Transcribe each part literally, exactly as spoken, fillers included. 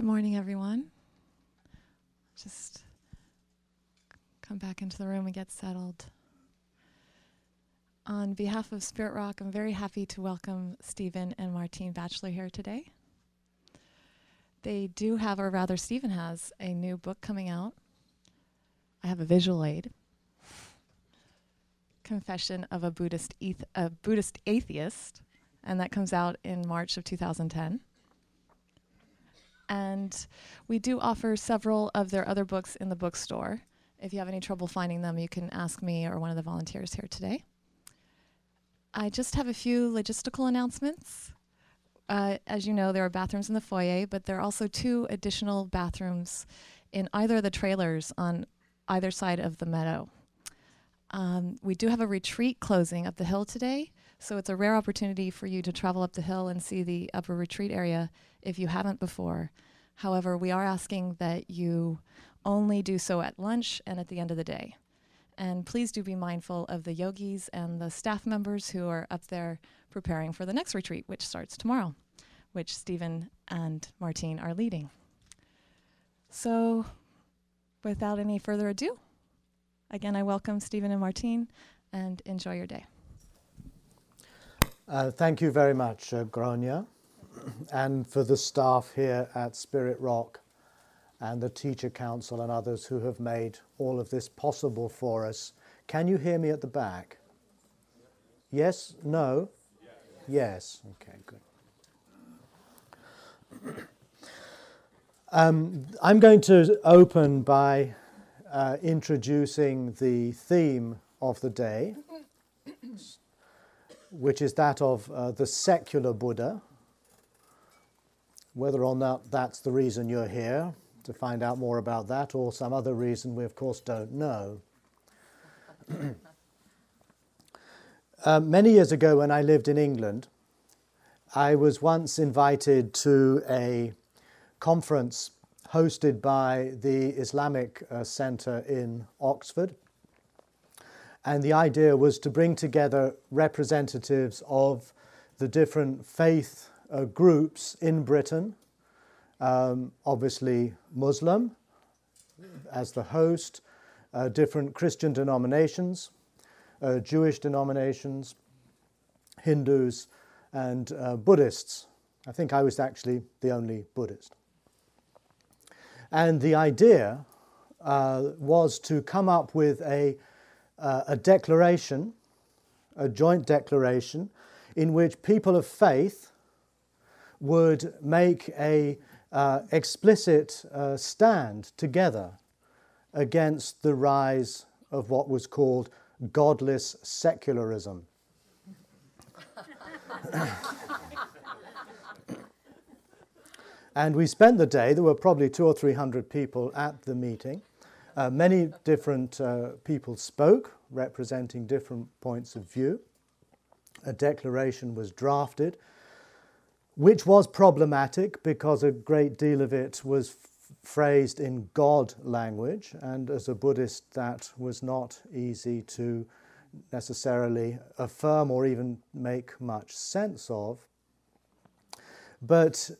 Good morning, everyone. Just come back into the room and get settled. On behalf of Spirit Rock, I'm very happy to welcome Stephen and Martine Batchelor here today. They do have, or rather Stephen has, a new book coming out. I have a visual aid. Confession of a Buddhist, eth a Buddhist Atheist, and that comes out in March of two thousand ten. And we do offer several of their other books in the bookstore. If you have any trouble finding them, you can ask me or one of the volunteers here today. I just have a few logistical announcements. Uh, as you know, there are bathrooms in the foyer, but there are also two additional bathrooms in either of the trailers on either side of the meadow. Um, we do have a retreat closing up the hill today, so it's a rare opportunity for you to travel up the hill and see the upper retreat area if you haven't before. However, we are asking that you only do so at lunch and at the end of the day. And please do be mindful of the yogis and the staff members who are up there preparing for the next retreat, which starts tomorrow, which Stephen and Martine are leading. So without any further ado, again, I welcome Stephen and Martine, and enjoy your day. Uh, thank you very much, uh, Grania. And for the staff here at Spirit Rock and the Teacher Council and others who have made all of this possible for us. Can you hear me at the back? Yes? No? Yes. Okay, good. Um, I'm going to open by uh, introducing the theme of the day, which is that of uh, the secular Buddha. Whether or not that's the reason you're here, to find out more about that, or some other reason, we of course don't know. uh, many years ago when I lived in England, I was once invited to a conference hosted by the Islamic uh, Centre in Oxford. And the idea was to bring together representatives of the different faith Uh, groups in Britain, um, obviously Muslim as the host, uh, different Christian denominations, uh, Jewish denominations, Hindus, and uh, Buddhists. I think I was actually the only Buddhist. And the idea uh, was to come up with a, uh, a declaration, a joint declaration, in which people of faith would make a uh, explicit uh, stand together against the rise of what was called godless secularism. And we spent the day, there were probably two or three hundred people at the meeting. Uh, many different uh, people spoke, representing different points of view. A declaration was drafted, which was problematic because a great deal of it was phrased in God language, and as a Buddhist that was not easy to necessarily affirm or even make much sense of. But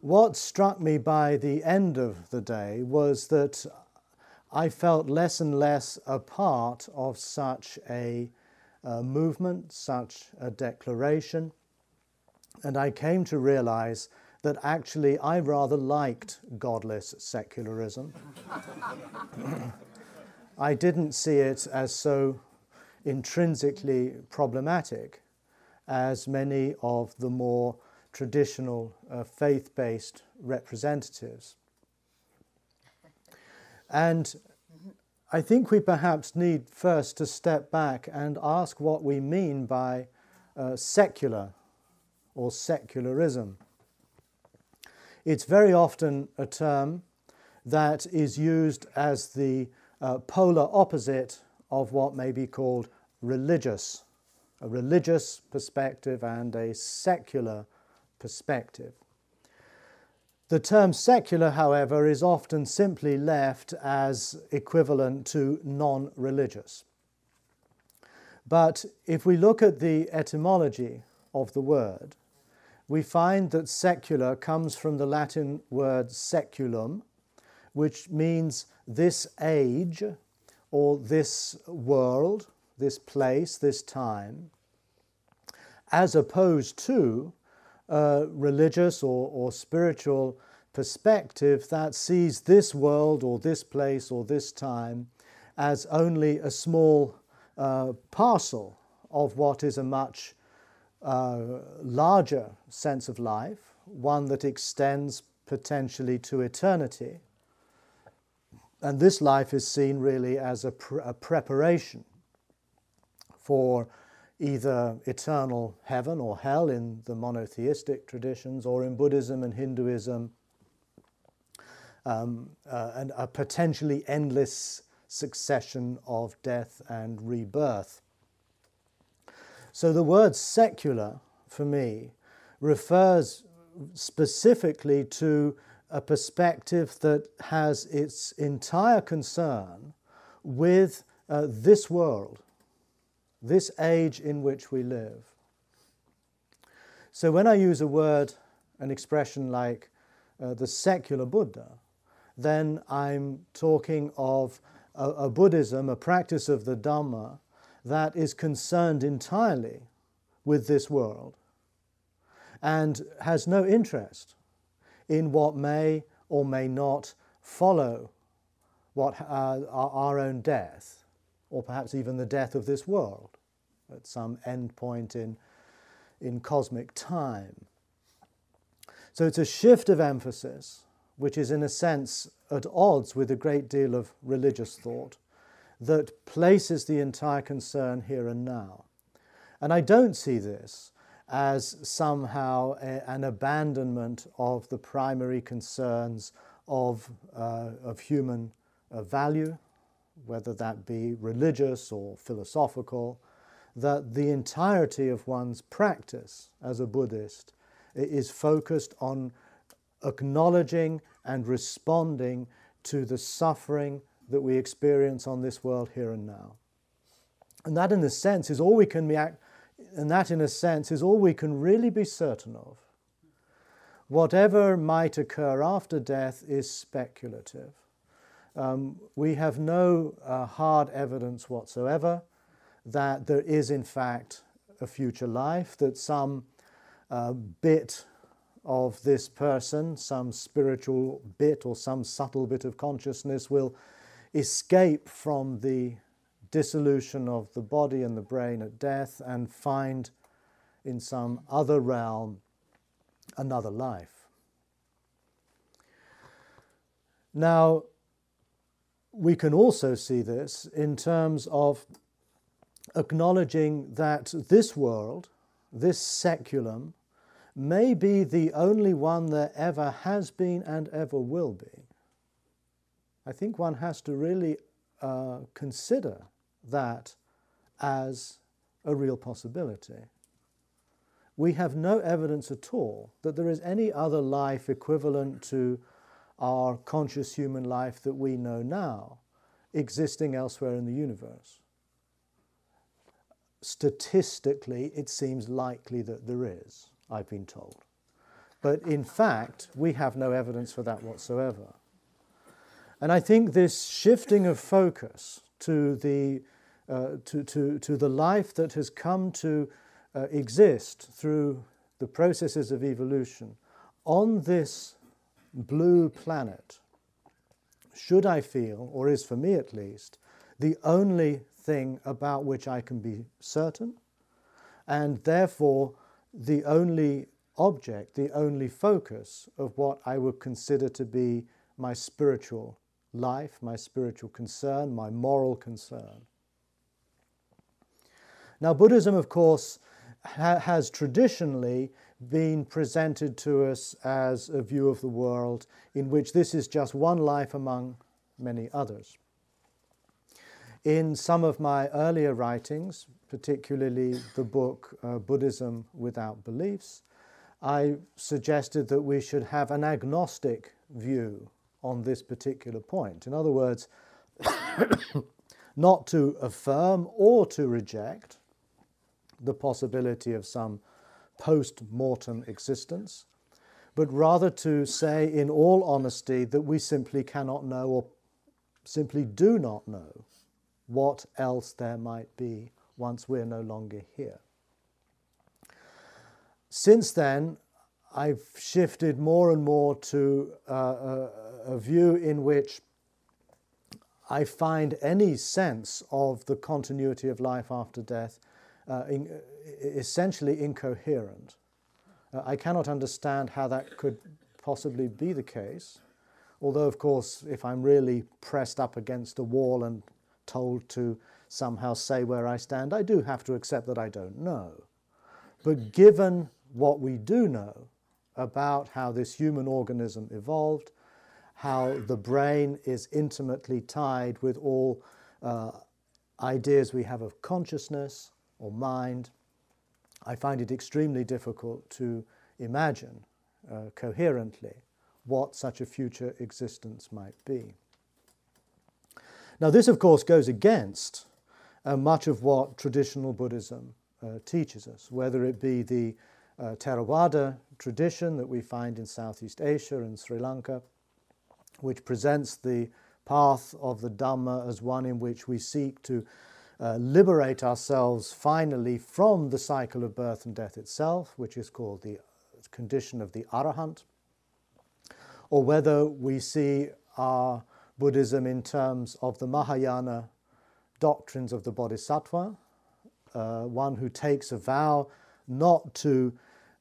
what struck me by the end of the day was that I felt less and less a part of such a, a movement, such a declaration. And I came to realize that actually I rather liked godless secularism. I didn't see it as so intrinsically problematic as many of the more traditional uh, faith-based representatives. And I think we perhaps need first to step back and ask what we mean by uh, secular or secularism. It's very often a term that is used as the uh, polar opposite of what may be called religious, a religious perspective and a secular perspective. The term secular, however, is often simply left as equivalent to non-religious. But if we look at the etymology of the word, we find that secular comes from the Latin word seculum, which means this age or this world, this place, this time, as opposed to a religious or, or spiritual perspective that sees this world or this place or this time as only a small uh, parcel of what is a much uh, larger sense of life, one that extends potentially to eternity. And this life is seen really as a, pr a preparation for either eternal heaven or hell in the monotheistic traditions, or in Buddhism and Hinduism, um, uh, and a potentially endless succession of death and rebirth. So the word secular, for me, refers specifically to a perspective that has its entire concern with uh, this world, this age in which we live. So when I use a word, an expression like uh, the secular Buddha, then I'm talking of a, a Buddhism, a practice of the Dhamma, that is concerned entirely with this world and has no interest in what may or may not follow what, uh, our own death, or perhaps even the death of this world at some end point in, in cosmic time. So it's a shift of emphasis, which is in a sense at odds with a great deal of religious thought, that places the entire concern here and now. And I don't see this as somehow a, an abandonment of the primary concerns of, uh, of human uh, value, whether that be religious or philosophical, that the entirety of one's practice as a Buddhist is focused on acknowledging and responding to the suffering that we experience on this world here and now. And that in a sense is all we can react, and that in a sense is all we can really be certain of. Whatever might occur after death is speculative. Um, we have no uh, hard evidence whatsoever that there is in fact a future life, that some uh, bit of this person, some spiritual bit or some subtle bit of consciousness will escape from the dissolution of the body and the brain at death and find in some other realm another life. Now, we can also see this in terms of acknowledging that this world, this seculum, may be the only one there ever has been and ever will be. I think one has to really uh, consider that as a real possibility. We have no evidence at all that there is any other life equivalent to our conscious human life that we know now existing elsewhere in the universe. Statistically, it seems likely that there is, I've been told. But in fact, we have no evidence for that whatsoever. And I think this shifting of focus to the, uh, to, to, to the life that has come to uh, exist through the processes of evolution on this blue planet, should I feel, or is for me at least, the only thing about which I can be certain, and therefore the only object, the only focus of what I would consider to be my spiritual life, my spiritual concern, my moral concern. Now, Buddhism, of course, ha has traditionally been presented to us as a view of the world in which this is just one life among many others. In some of my earlier writings, particularly the book uh, Buddhism Without Beliefs, I suggested that we should have an agnostic view on this particular point. In other words, not to affirm or to reject the possibility of some post-mortem existence, but rather to say in all honesty that we simply cannot know or simply do not know what else there might be once we're no longer here. Since then, I've shifted more and more to uh, a, a view in which I find any sense of the continuity of life after death uh, in, essentially incoherent. Uh, I cannot understand how that could possibly be the case, although, of course, if I'm really pressed up against a wall and told to somehow say where I stand, I do have to accept that I don't know. But given what we do know about how this human organism evolved, how the brain is intimately tied with all uh, ideas we have of consciousness or mind, I find it extremely difficult to imagine uh, coherently what such a future existence might be. Now, this, of course, goes against uh, much of what traditional Buddhism uh, teaches us, whether it be the uh, Theravāda tradition that we find in Southeast Asia and Sri Lanka, which presents the path of the Dhamma as one in which we seek to uh, liberate ourselves finally from the cycle of birth and death itself, which is called the condition of the Arahant, or whether we see our Buddhism in terms of the Mahayana doctrines of the Bodhisattva, uh, one who takes a vow not to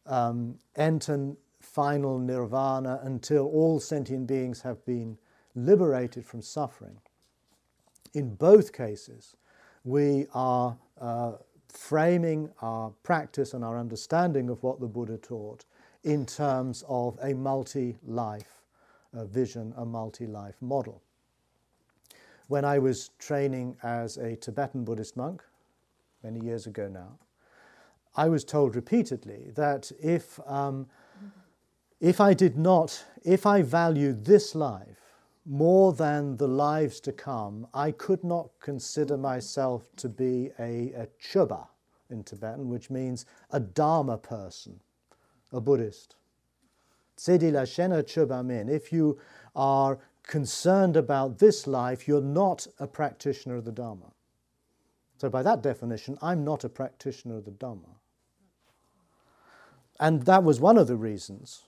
um, enter final nirvana until all sentient beings have been liberated from suffering. In both cases, we are uh, framing our practice and our understanding of what the Buddha taught in terms of a multi-life uh, vision, a multi-life model. When I was training as a Tibetan Buddhist monk many years ago now, I was told repeatedly that if um, If I did not, if I valued this life more than the lives to come, I could not consider myself to be a, a chöba in Tibetan, which means a Dharma person, a Buddhist. Tsedi la shena chöba min. If you are concerned about this life, you're not a practitioner of the Dharma. So by that definition, I'm not a practitioner of the Dharma. And that was one of the reasons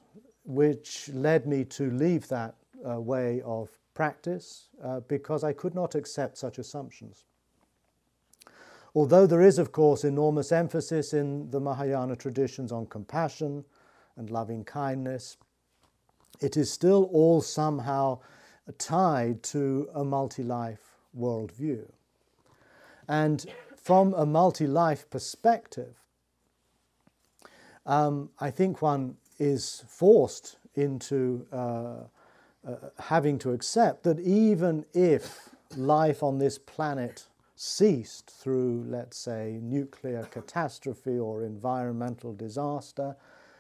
which led me to leave that uh, way of practice uh, because I could not accept such assumptions. Although there is, of course, enormous emphasis in the Mahayana traditions on compassion and loving kindness, it is still all somehow tied to a multi-life worldview. And from a multi-life perspective, um, I think one is forced into uh, uh, having to accept that even if life on this planet ceased through, let's say, nuclear catastrophe or environmental disaster,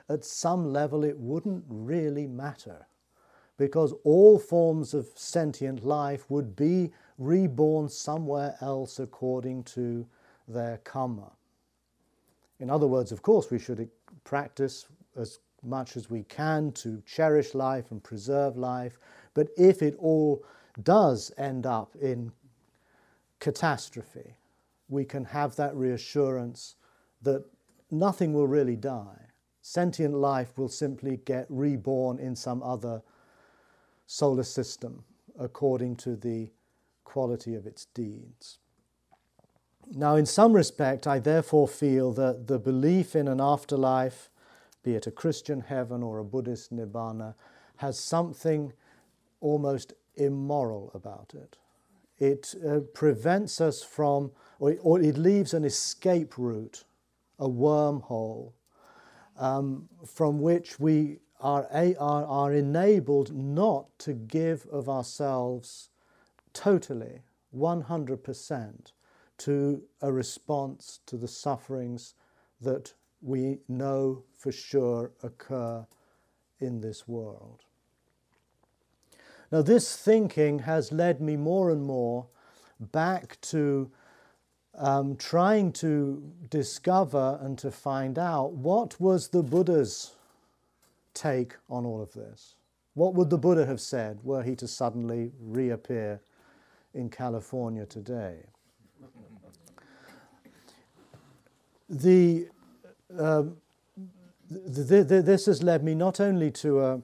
at some level it wouldn't really matter, because all forms of sentient life would be reborn somewhere else according to their karma. In other words, of course, we should practice as much as we can to cherish life and preserve life, but if it all does end up in catastrophe, we can have that reassurance that nothing will really die. Sentient life will simply get reborn in some other solar system according to the quality of its deeds. Now, in some respect, I therefore feel that the belief in an afterlife, be it a Christian heaven or a Buddhist nibbana, has something almost immoral about it. It uh, prevents us from, or it, or it leaves an escape route, a wormhole, um, from which we are, are, are enabled not to give of ourselves totally, one hundred percent, to a response to the sufferings that we know for sure occur in this world. Now, this thinking has led me more and more back to um, trying to discover and to find out what was the Buddha's take on all of this. What would the Buddha have said were he to suddenly reappear in California today? The, uh, th th this has led me not only to a,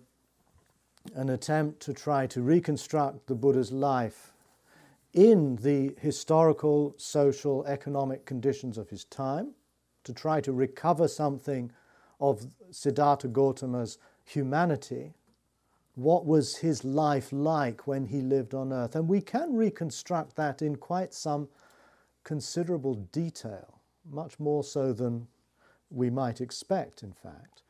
an attempt to try to reconstruct the Buddha's life in the historical, social, economic conditions of his time, to try to recover something of Siddhartha Gautama's humanity. What was his life like when he lived on earth? And we can reconstruct that in quite some considerable detail, much more so than we might expect, in fact.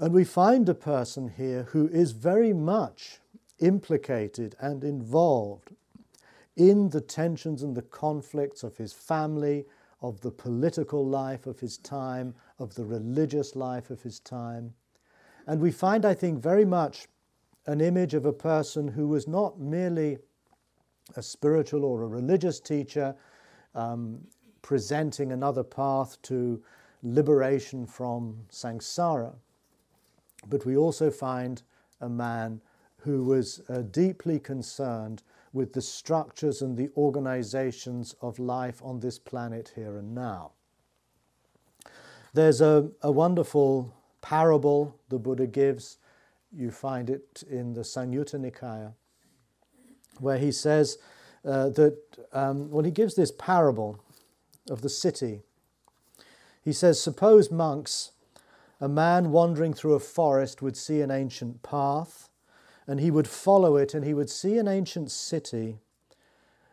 And we find a person here who is very much implicated and involved in the tensions and the conflicts of his family, of the political life of his time, of the religious life of his time. And we find, I think, very much an image of a person who was not merely a spiritual or a religious teacher um, presenting another path to liberation from samsara, but we also find a man who was uh, deeply concerned with the structures and the organizations of life on this planet here and now. There's a, a wonderful parable the Buddha gives. You find it in the Samyutta Nikaya, where he says uh, that, um, well, he gives this parable of the city. He says, suppose, monks, a man wandering through a forest would see an ancient path, and he would follow it, and he would see an ancient city,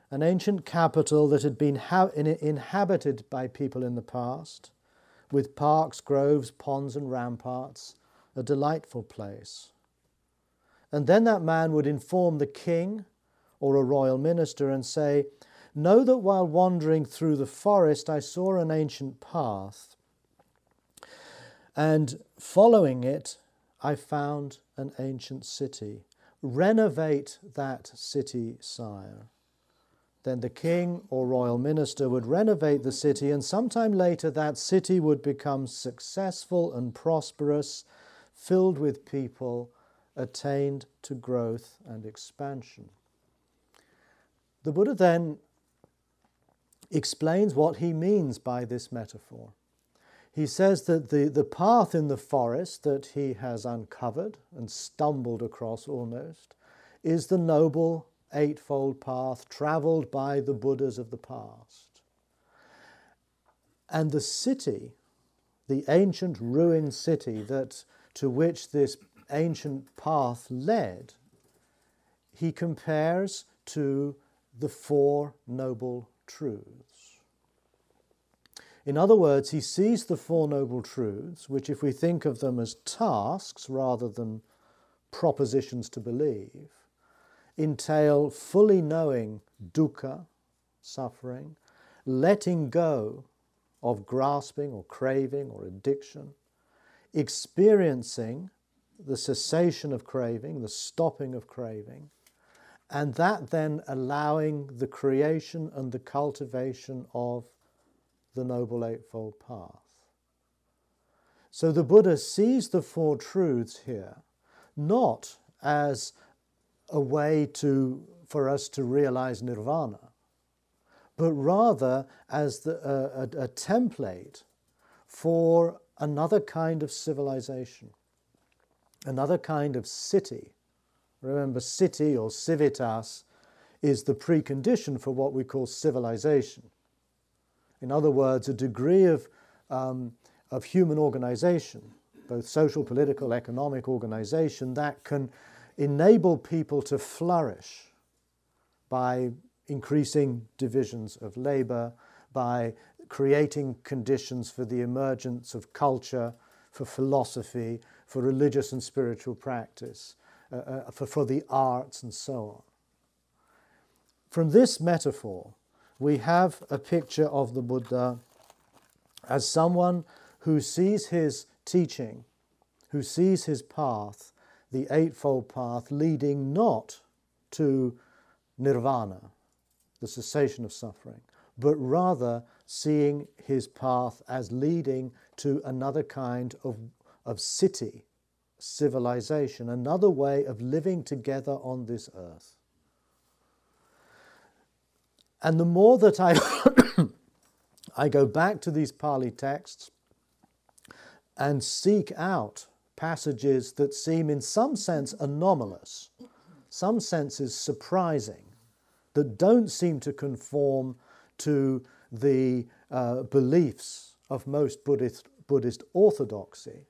an ancient capital that had been inhabited by people in the past, with parks, groves, ponds, and ramparts, a delightful place. And then that man would inform the king or a royal minister and say, know that while wandering through the forest, I saw an ancient path, and following it, I found an ancient city. Renovate that city, sire. Then the king or royal minister would renovate the city, and sometime later that city would become successful and prosperous, filled with people, attained to growth and expansion. The Buddha then explains what he means by this metaphor. He says that the, the path in the forest that he has uncovered and stumbled across almost is the noble eightfold path traveled by the Buddhas of the past. And the city, the ancient ruined city that to which this ancient path led, he compares to the Four Noble Truths. In other words, he sees the Four Noble Truths, which if we think of them as tasks rather than propositions to believe, entail fully knowing dukkha, suffering, letting go of grasping or craving or addiction, experiencing the cessation of craving, the stopping of craving, and that then allowing the creation and the cultivation of the Noble Eightfold Path. So the Buddha sees the Four Truths here not as a way to, for us to realize nirvana, but rather as the, uh, a, a template for another kind of civilization, another kind of city. Remember, city or civitas is the precondition for what we call civilization. In other words, a degree of, um, of human organization, both social, political, economic organization, that can enable people to flourish by increasing divisions of labor, by creating conditions for the emergence of culture, for philosophy, for religious and spiritual practice, uh, uh, for, for the arts, and so on. From this metaphor, we have a picture of the Buddha as someone who sees his teaching, who sees his path, the Eightfold Path, leading not to nirvana, the cessation of suffering, but rather seeing his path as leading to another kind of, of city, civilization, another way of living together on this earth. And the more that I, I go back to these Pali texts and seek out passages that seem in some sense anomalous, some senses surprising, that don't seem to conform to the uh, beliefs of most Buddhist, Buddhist orthodoxy,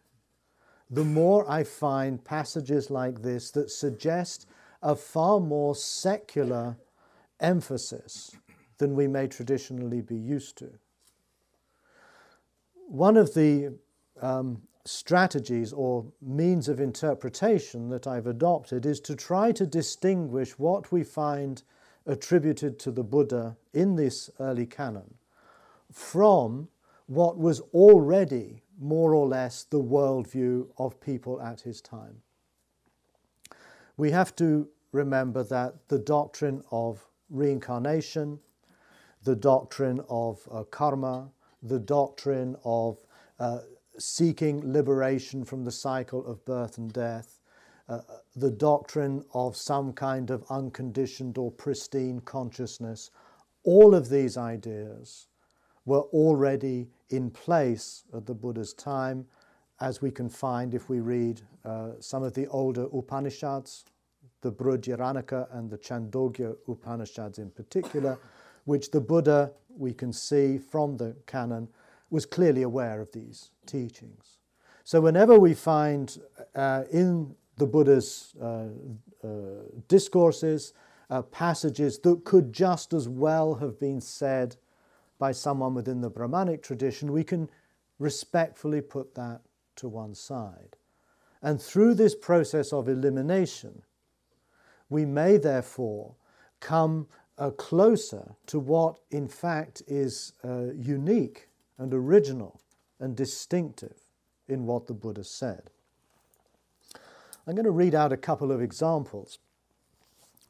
the more I find passages like this that suggest a far more secular emphasis than we may traditionally be used to. One of the um, strategies or means of interpretation that I've adopted is to try to distinguish what we find attributed to the Buddha in this early canon from what was already more or less the worldview of people at his time. We have to remember that the doctrine of reincarnation, the doctrine of uh, karma, the doctrine of uh, seeking liberation from the cycle of birth and death, uh, the doctrine of some kind of unconditioned or pristine consciousness, all of these ideas were already in place at the Buddha's time, as we can find if we read uh, some of the older Upanishads, the Brihadaranyaka and the Chandogya Upanishads in particular, which the Buddha, we can see from the canon, was clearly aware of these teachings. So whenever we find uh, in the Buddha's uh, uh, discourses uh, passages that could just as well have been said by someone within the Brahmanic tradition, we can respectfully put that to one side. And through this process of elimination, we may therefore come uh, closer to what in fact is uh, unique and original and distinctive in what the Buddha said. I'm going to read out a couple of examples,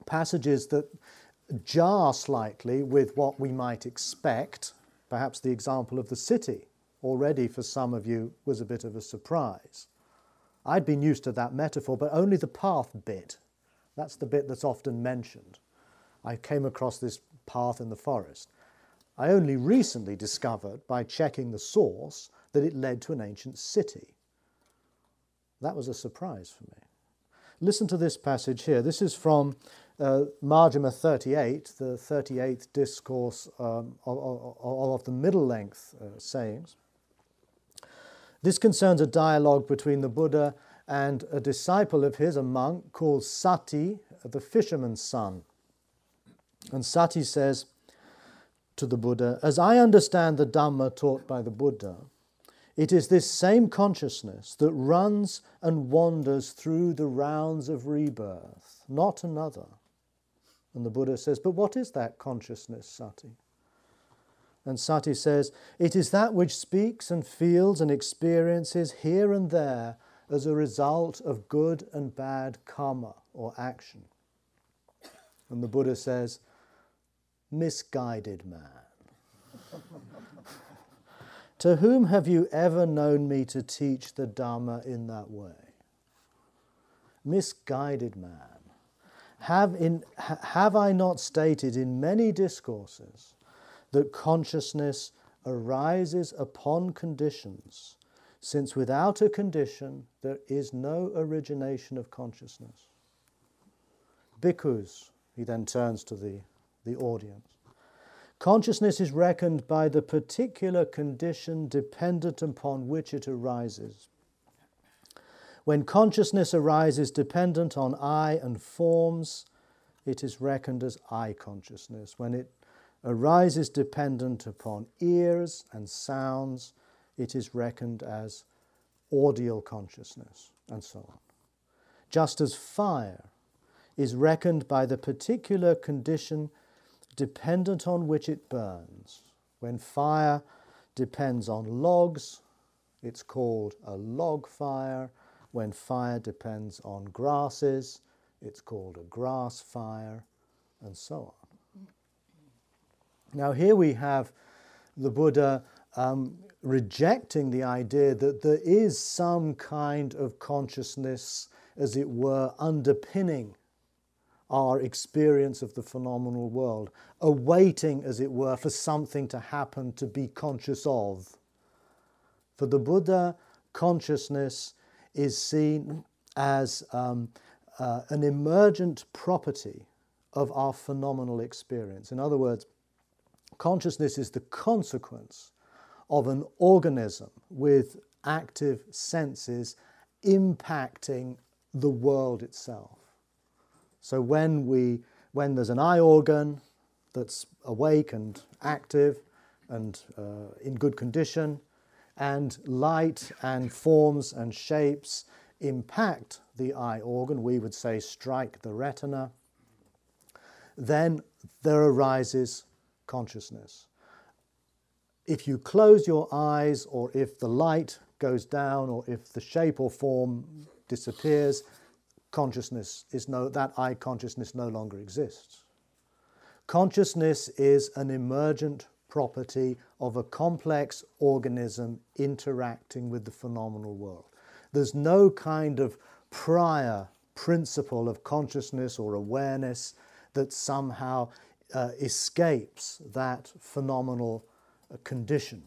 passages that jar slightly with what we might expect. Perhaps the example of the city already for some of you was a bit of a surprise. I'd been used to that metaphor, but only the path bit. That's the bit that's often mentioned. I came across this path in the forest. I only recently discovered by checking the source that it led to an ancient city. That was a surprise for me. Listen to this passage here. This is from Uh, Majjhima thirty-eight, the thirty-eighth discourse um, of, of, of the middle-length uh, sayings. This concerns a dialogue between the Buddha and a disciple of his, a monk, called Sati, the fisherman's son. And Sati says to the Buddha, "As I understand the Dhamma taught by the Buddha, it is this same consciousness that runs and wanders through the rounds of rebirth, not another." And the Buddha says, "But what is that consciousness, Sati?" And Sati says, "It is that which speaks and feels and experiences here and there as a result of good and bad karma or action." And the Buddha says, "Misguided man, to whom have you ever known me to teach the Dhamma in that way?" Misguided man. Have, in, ha, have I not stated in many discourses that consciousness arises upon conditions, since without a condition there is no origination of consciousness? Bhikkhus, he then turns to the, the audience, consciousness is reckoned by the particular condition dependent upon which it arises. When consciousness arises dependent on I and forms, it is reckoned as I consciousness. When it arises dependent upon ears and sounds, it is reckoned as audial consciousness, and so on. Just as fire is reckoned by the particular condition dependent on which it burns. When fire depends on logs, it's called a log fire. When fire depends on grasses, it's called a grass fire, and so on. Now here we have the Buddha um, rejecting the idea that there is some kind of consciousness, as it were, underpinning our experience of the phenomenal world, awaiting, as it were, for something to happen to be conscious of. For the Buddha, consciousness is seen as um, uh, an emergent property of our phenomenal experience. In other words, consciousness is the consequence of an organism with active senses impacting the world itself. So when we, when there's an eye organ that's awake and active and uh, in good condition, and light and forms and shapes impact the eye organ, we would say strike the retina, then there arises consciousness. If you close your eyes, or if the light goes down, or if the shape or form disappears, consciousness is no, that eye consciousness no longer exists. Consciousness is an emergent property of a complex organism interacting with the phenomenal world. There's no kind of prior principle of consciousness or awareness that somehow uh, escapes that phenomenal uh, condition.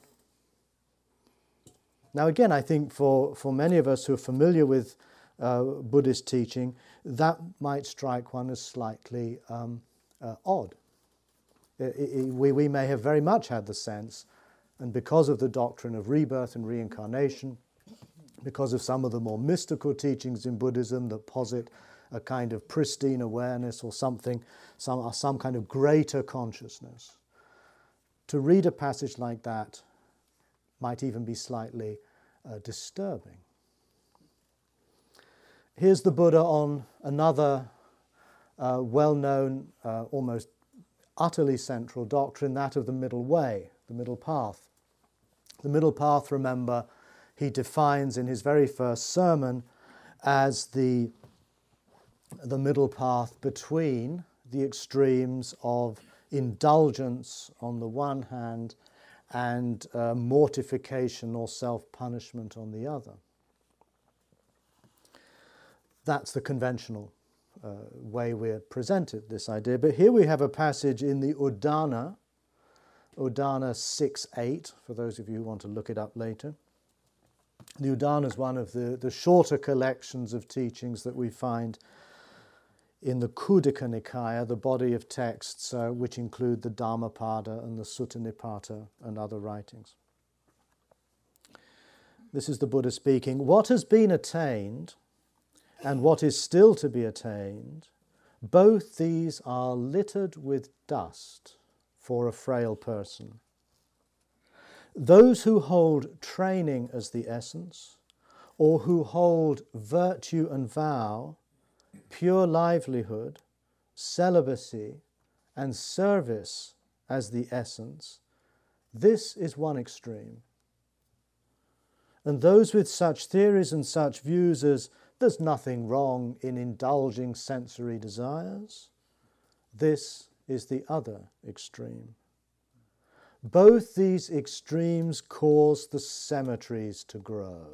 Now again, I think for, for many of us who are familiar with Uh, Buddhist teaching, that might strike one as slightly um, uh, odd. It, it, we, we may have very much had the sense, and because of the doctrine of rebirth and reincarnation, because of some of the more mystical teachings in Buddhism that posit a kind of pristine awareness or something, some, some kind of greater consciousness, to read a passage like that might even be slightly uh, disturbing. Here's the Buddha on another uh, well-known, uh, almost utterly central doctrine, that of the middle way, the middle path. The middle path, remember, he defines in his very first sermon as the, the middle path between the extremes of indulgence on the one hand and uh, mortification or self-punishment on the other. That's the conventional uh, way we're presented this idea. But here we have a passage in the Udana, Udana six eight, for those of you who want to look it up later. The Udana is one of the, the shorter collections of teachings that we find in the Khuddaka Nikāya, the body of texts uh, which include the Dhammapada and the Suttanipata and other writings. This is the Buddha speaking. What has been attained and what is still to be attained, both these are littered with dust for a frail person. Those who hold training as the essence, or who hold virtue and vow, pure livelihood, celibacy, and service as the essence, this is one extreme. And those with such theories and such views as there's nothing wrong in indulging sensory desires, this is the other extreme. Both these extremes cause the cemeteries to grow,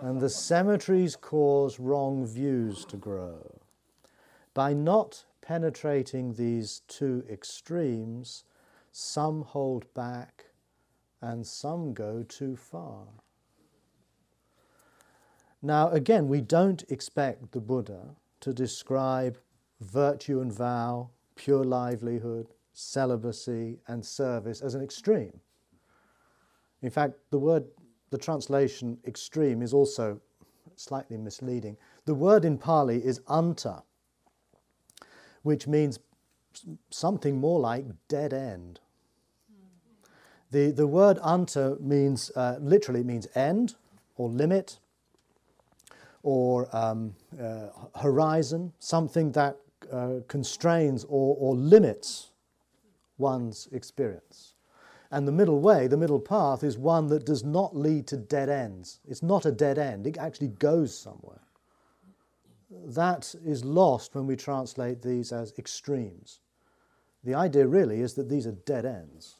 and the cemeteries cause wrong views to grow. By not penetrating these two extremes, some hold back and some go too far. Now, again, we don't expect the Buddha to describe virtue and vow, pure livelihood, celibacy, and service as an extreme. In fact, the word, the translation extreme is also slightly misleading. The word in Pali is anta, which means something more like dead end. The, the word anta means, uh, literally means end or limit, or um, uh, horizon, something that uh, constrains or, or limits one's experience. And the middle way, the middle path, is one that does not lead to dead ends. It's not a dead end, it actually goes somewhere. That is lost when we translate these as extremes. The idea really is that these are dead ends.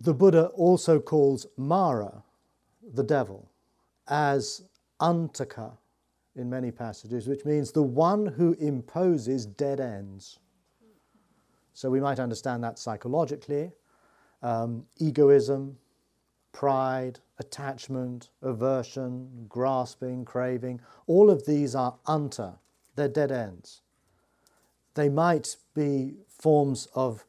The Buddha also calls Mara, the devil, as Antaka in many passages, which means the one who imposes dead ends. So we might understand that psychologically. Um, egoism, pride, attachment, aversion, grasping, craving, all of these are anta, they're dead ends. They might be forms of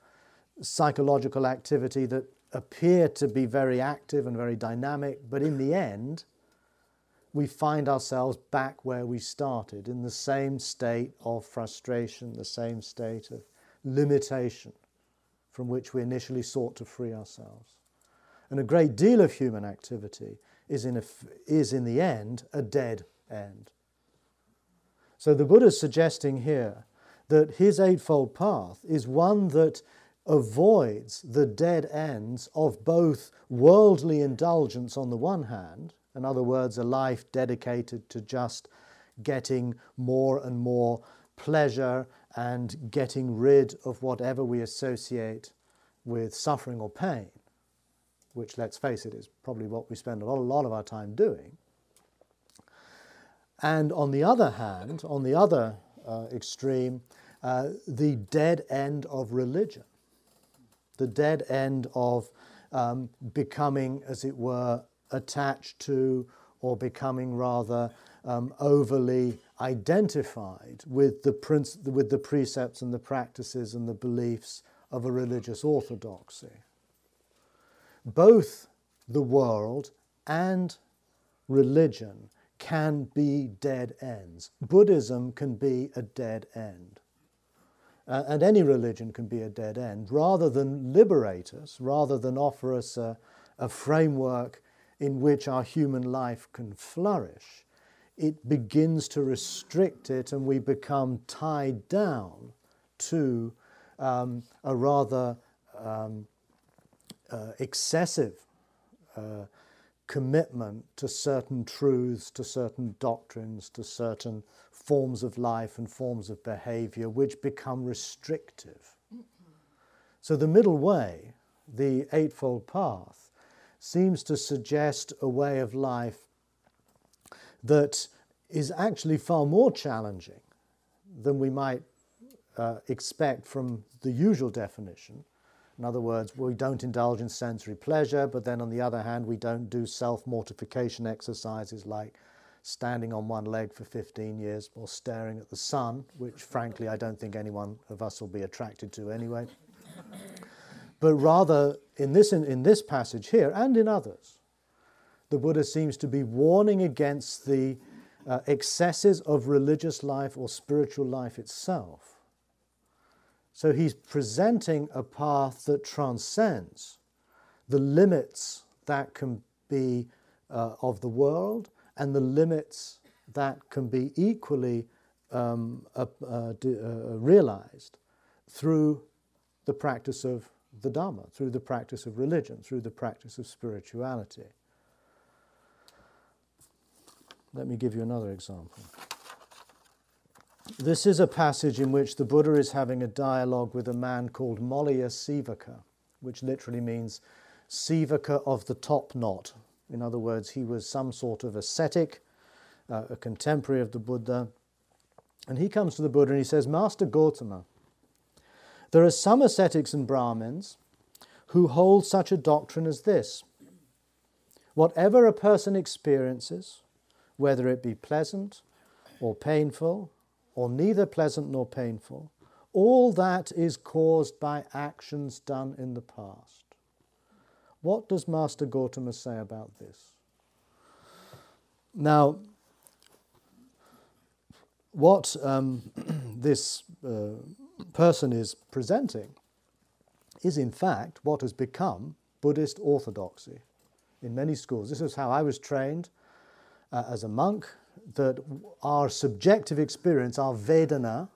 psychological activity that appear to be very active and very dynamic, but in the end, we find ourselves back where we started, in the same state of frustration, the same state of limitation from which we initially sought to free ourselves. And a great deal of human activity is in, a, is in the end a dead end. So the Buddha is suggesting here that his Eightfold Path is one that avoids the dead ends of both worldly indulgence on the one hand, in other words, a life dedicated to just getting more and more pleasure and getting rid of whatever we associate with suffering or pain, which, let's face it, is probably what we spend a lot, a lot of our time doing. And on the other hand, on the other uh, extreme, uh, the dead end of religion. The dead end of um, becoming, as it were, attached to, or becoming rather um, overly identified with the, princ with the precepts and the practices and the beliefs of a religious orthodoxy. Both the world and religion can be dead ends. Buddhism can be a dead end. Uh, and any religion can be a dead end. Rather than liberate us, rather than offer us a, a framework in which our human life can flourish, it begins to restrict it, and we become tied down to um, a rather um, uh, excessive uh, commitment to certain truths, to certain doctrines, to certain forms of life and forms of behavior, which become restrictive. So the middle way, the Eightfold Path, seems to suggest a way of life that is actually far more challenging than we might uh, expect from the usual definition. In other words, we don't indulge in sensory pleasure, but then on the other hand, we don't do self-mortification exercises like standing on one leg for fifteen years or staring at the sun, which frankly I don't think anyone of us will be attracted to anyway. But rather, in this, in, in this passage here, and in others, the Buddha seems to be warning against the uh, excesses of religious life or spiritual life itself. So he's presenting a path that transcends the limits that can be uh, of the world and the limits that can be equally um, uh, uh, uh, realized through the practice of the Dhamma, through the practice of religion, through the practice of spirituality. Let me give you another example. This is a passage in which the Buddha is having a dialogue with a man called Moliya Sivaka, which literally means Sivaka of the top knot. In other words, he was some sort of ascetic, uh, a contemporary of the Buddha. And he comes to the Buddha and he says, Master Gautama, there are some ascetics and Brahmins who hold such a doctrine as this. Whatever a person experiences, whether it be pleasant or painful, or neither pleasant nor painful, all that is caused by actions done in the past. What does Master Gautama say about this? Now, what um, this uh, person is presenting is in fact what has become Buddhist orthodoxy in many schools. This is how I was trained. Uh, as a monk, that our subjective experience, our Vedana,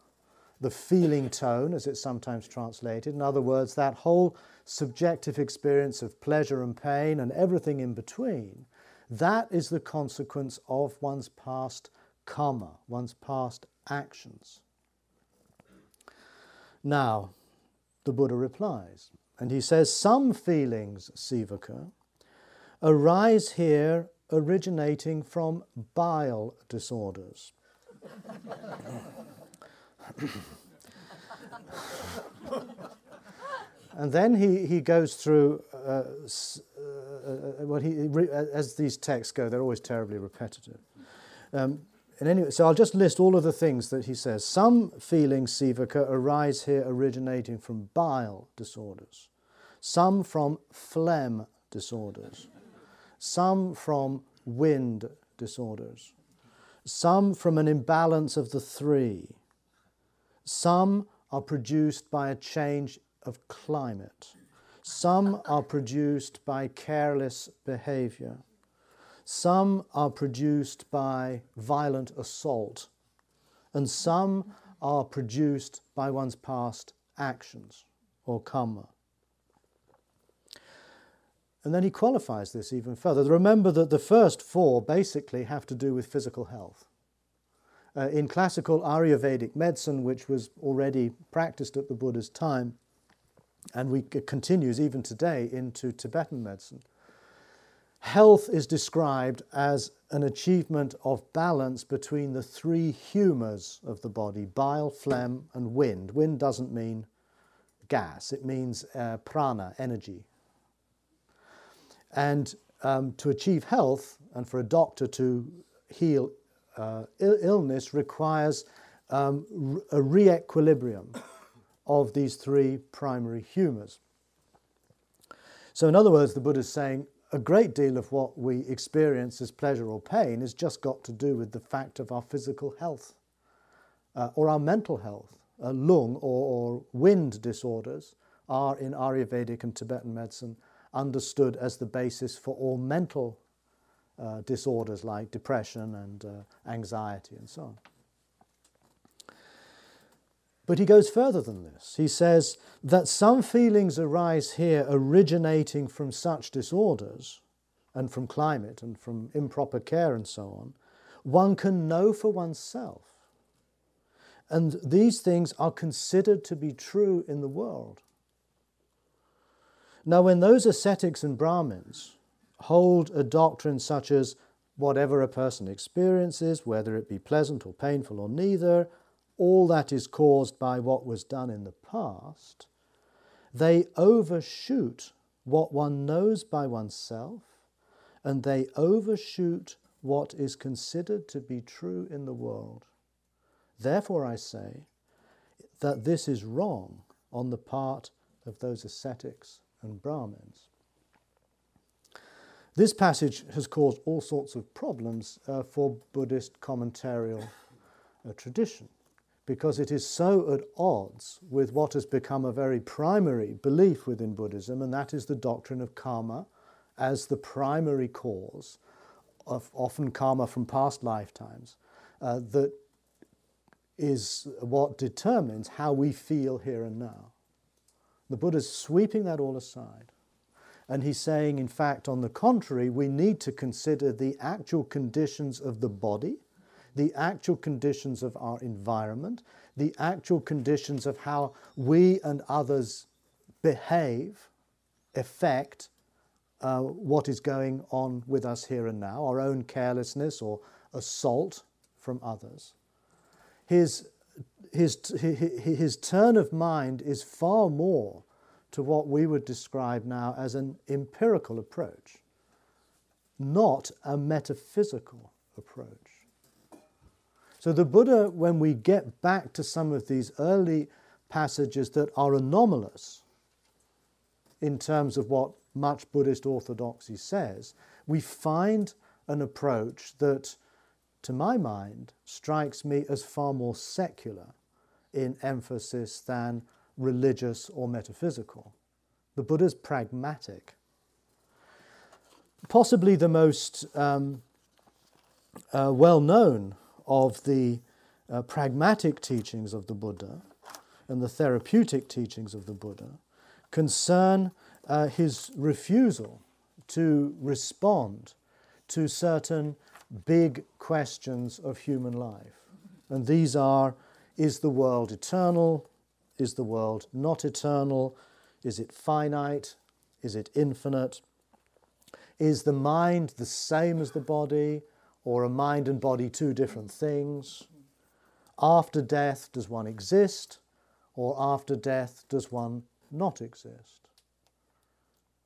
the feeling tone, as it's sometimes translated, in other words, that whole subjective experience of pleasure and pain and everything in between, that is the consequence of one's past karma, one's past actions. Now, the Buddha replies, and he says, some feelings, Sivaka, arise here originating from bile disorders. And then he, he goes through, uh, uh, well, he, re, as these texts go, they're always terribly repetitive. Um, and anyway, so I'll just list all of the things that he says. Some feelings, Sivaka, arise here originating from bile disorders, some from phlegm disorders, some from wind disorders, some from an imbalance of the three, some are produced by a change of climate. Some are produced by careless behavior. Some are produced by violent assault. And some are produced by one's past actions or karma. And then he qualifies this even further. Remember that the first four basically have to do with physical health. Uh, in classical Ayurvedic medicine, which was already practiced at the Buddha's time, and we, it continues even today into Tibetan medicine. Health is described as an achievement of balance between the three humours of the body, bile, phlegm and wind. Wind doesn't mean gas, it means uh, prana, energy. And um, to achieve health and for a doctor to heal uh, ill illness requires um, a re-equilibrium of these three primary humours. So in other words, the Buddha is saying a great deal of what we experience as pleasure or pain has just got to do with the fact of our physical health uh, or our mental health. Uh, lung or, or wind disorders are in Ayurvedic and Tibetan medicine understood as the basis for all mental uh, disorders like depression and uh, anxiety and so on. But he goes further than this. He says that some feelings arise here originating from such disorders and from climate and from improper care and so on, one can know for oneself. And these things are considered to be true in the world. Now, when those ascetics and Brahmins hold a doctrine such as whatever a person experiences, whether it be pleasant or painful or neither, all that is caused by what was done in the past, they overshoot what one knows by oneself, and they overshoot what is considered to be true in the world. Therefore, I say that this is wrong on the part of those ascetics and Brahmins. This passage has caused all sorts of problems uh, for Buddhist commentarial uh, tradition, because it is so at odds with what has become a very primary belief within Buddhism, and that is the doctrine of karma as the primary cause of often karma from past lifetimes, uh, that is what determines how we feel here and now. The Buddha's sweeping that all aside, and he's saying, in fact, on the contrary, we need to consider the actual conditions of the body, the actual conditions of our environment, the actual conditions of how we and others behave, affect uh, what is going on with us here and now, our own carelessness or assault from others. His, his, his turn of mind is far more to what we would describe now as an empirical approach, not a metaphysical approach. So the Buddha, when we get back to some of these early passages that are anomalous in terms of what much Buddhist orthodoxy says, we find an approach that, to my mind, strikes me as far more secular in emphasis than religious or metaphysical. The Buddha's pragmatic. Possibly the most um, uh, well-known of the uh, pragmatic teachings of the Buddha and the therapeutic teachings of the Buddha concern uh, his refusal to respond to certain big questions of human life. And these are, is the world eternal? Is the world not eternal? Is it finite? Is it infinite? Is the mind the same as the body, or are mind and body two different things? After death, does one exist, or after death, does one not exist?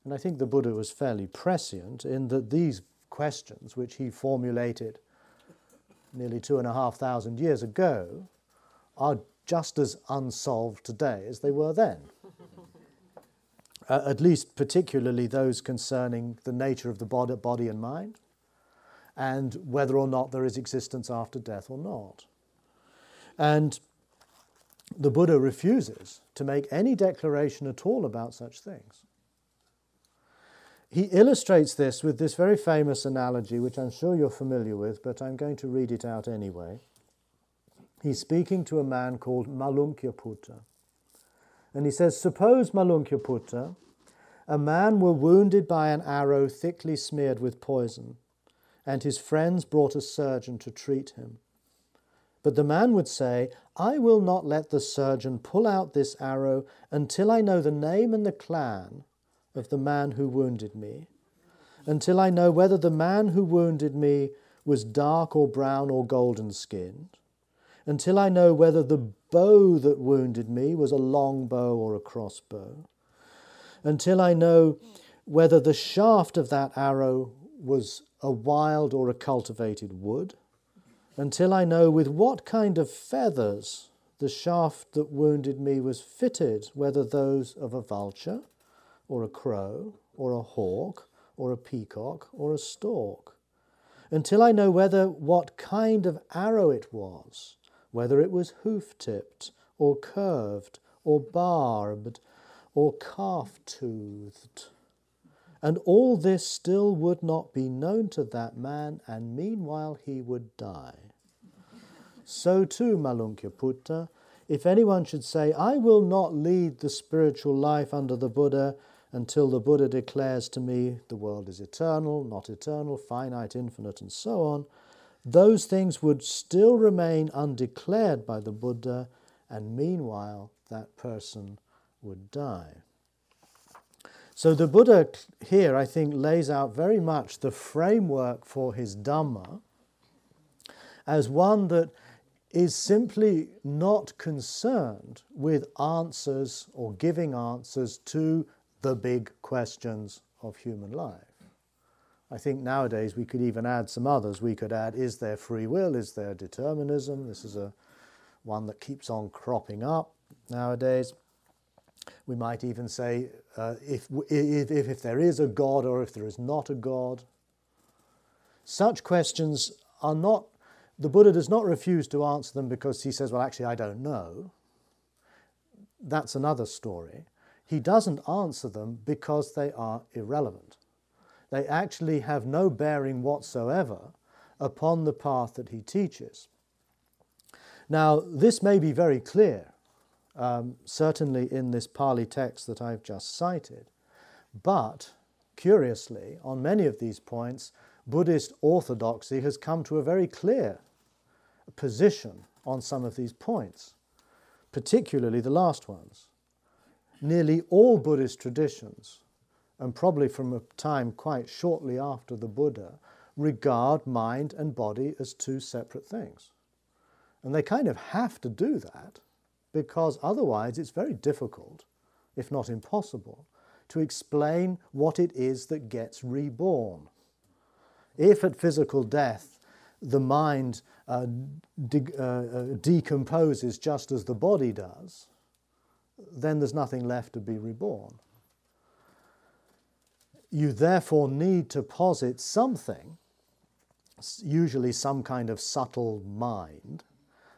And I think the Buddha was fairly prescient in that these questions, which he formulated nearly two and a half thousand years ago, are just as unsolved today as they were then. Uh, at least particularly those concerning the nature of the bod- body and mind, and whether or not there is existence after death or not. And the Buddha refuses to make any declaration at all about such things. He illustrates this with this very famous analogy, which I'm sure you're familiar with, but I'm going to read it out anyway. He's speaking to a man called Malunkyaputta. And he says, suppose, Malunkyaputta, a man were wounded by an arrow thickly smeared with poison, and his friends brought a surgeon to treat him. But the man would say, I will not let the surgeon pull out this arrow until I know the name and the clan of the man who wounded me, until I know whether the man who wounded me was dark or brown or golden-skinned, until I know whether the bow that wounded me was a long bow or a crossbow, until I know whether the shaft of that arrow was a wild or a cultivated wood, until I know with what kind of feathers the shaft that wounded me was fitted, whether those of a vulture or a crow or a hawk or a peacock or a stork, until I know whether what kind of arrow it was, whether it was hoof-tipped, or curved, or barbed, or calf-toothed. And all this still would not be known to that man, and meanwhile he would die. So too, Malunkyaputta, if anyone should say, I will not lead the spiritual life under the Buddha until the Buddha declares to me the world is eternal, not eternal, finite, infinite, and so on, those things would still remain undeclared by the Buddha, and meanwhile that person would die. So the Buddha here, I think, lays out very much the framework for his Dhamma as one that is simply not concerned with answers or giving answers to the big questions of human life. I think nowadays we could even add some others. We could add, is there free will? Is there determinism? This is a one that keeps on cropping up nowadays. We might even say, uh, if, if, if there is a God or if there is not a God. Such questions are not, the Buddha does not refuse to answer them because he says, well, actually, I don't know. That's another story. He doesn't answer them because they are irrelevant. They actually have no bearing whatsoever upon the path that he teaches. Now, this may be very clear, um, certainly in this Pali text that I've just cited, but curiously, on many of these points, Buddhist orthodoxy has come to a very clear position on some of these points, particularly the last ones. Nearly all Buddhist traditions, and probably from a time quite shortly after the Buddha, regard mind and body as two separate things. And they kind of have to do that, because otherwise it's very difficult, if not impossible, to explain what it is that gets reborn. If at physical death the mind uh, de- uh, uh, decomposes just as the body does, then there's nothing left to be reborn. You therefore need to posit something, usually some kind of subtle mind,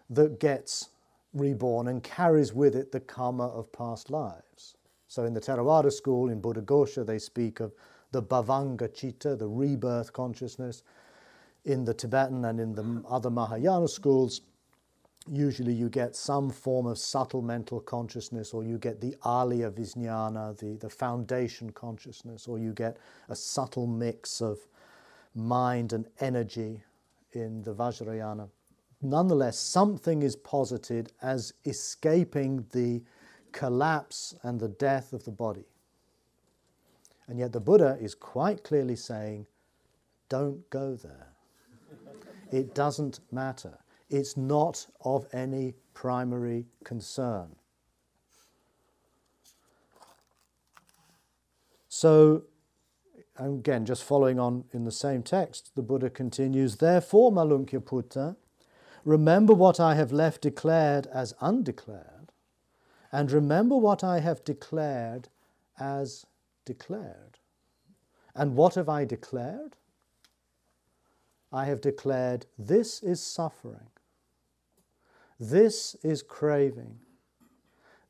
that gets reborn and carries with it the karma of past lives. So in the Theravāda school, in Buddhaghosa, they speak of the Bhavaṅga citta, the rebirth consciousness. In the Tibetan and in the other Mahayana schools, usually you get some form of subtle mental consciousness, or you get the ālaya-vijñāna, the, the foundation consciousness, or you get a subtle mix of mind and energy in the Vajrayana. Nonetheless, something is posited as escaping the collapse and the death of the body. And yet the Buddha is quite clearly saying, don't go there. It doesn't matter. It's not of any primary concern. So, again, just following on in the same text, the Buddha continues, therefore, Malunkyaputta, remember what I have left declared as undeclared, and remember what I have declared as declared. And what have I declared? I have declared, this is suffering, this is craving,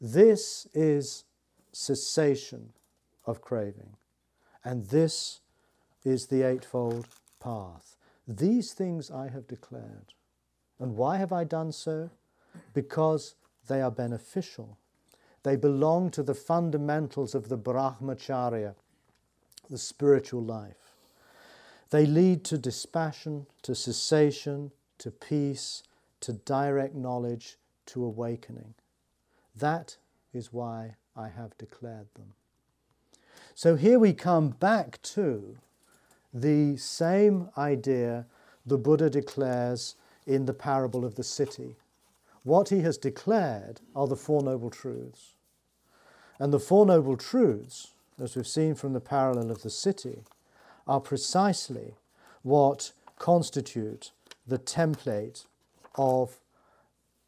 this is cessation of craving, and this is the Eightfold Path. These things I have declared. And why have I done so? Because they are beneficial. They belong to the fundamentals of the Brahmacharya, the spiritual life. They lead to dispassion, to cessation, to peace, to direct knowledge, to awakening. That is why I have declared them. So here we come back to the same idea the Buddha declares in the parable of the city. What he has declared are the Four Noble Truths. And the Four Noble Truths, as we've seen from the parallel of the city, are precisely what constitute the template of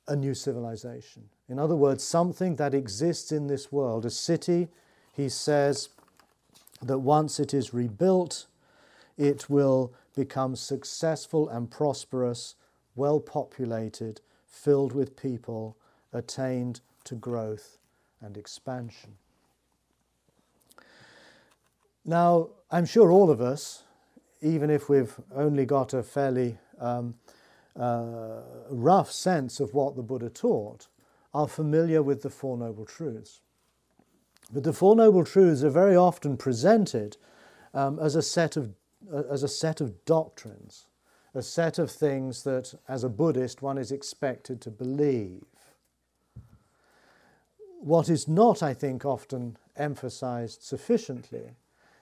a new civilization. In other words, something that exists in this world. A city, he says, that once it is rebuilt, it will become successful and prosperous, well-populated, filled with people, attained to growth and expansion. Now, I'm sure all of us, even if we've only got a fairly um, uh, rough sense of what the Buddha taught, are familiar with the Four Noble Truths. But the Four Noble Truths are very often presented um, as a set of uh, as a set of doctrines, a set of things that, as a Buddhist, one is expected to believe. What is not, I think, often emphasized sufficiently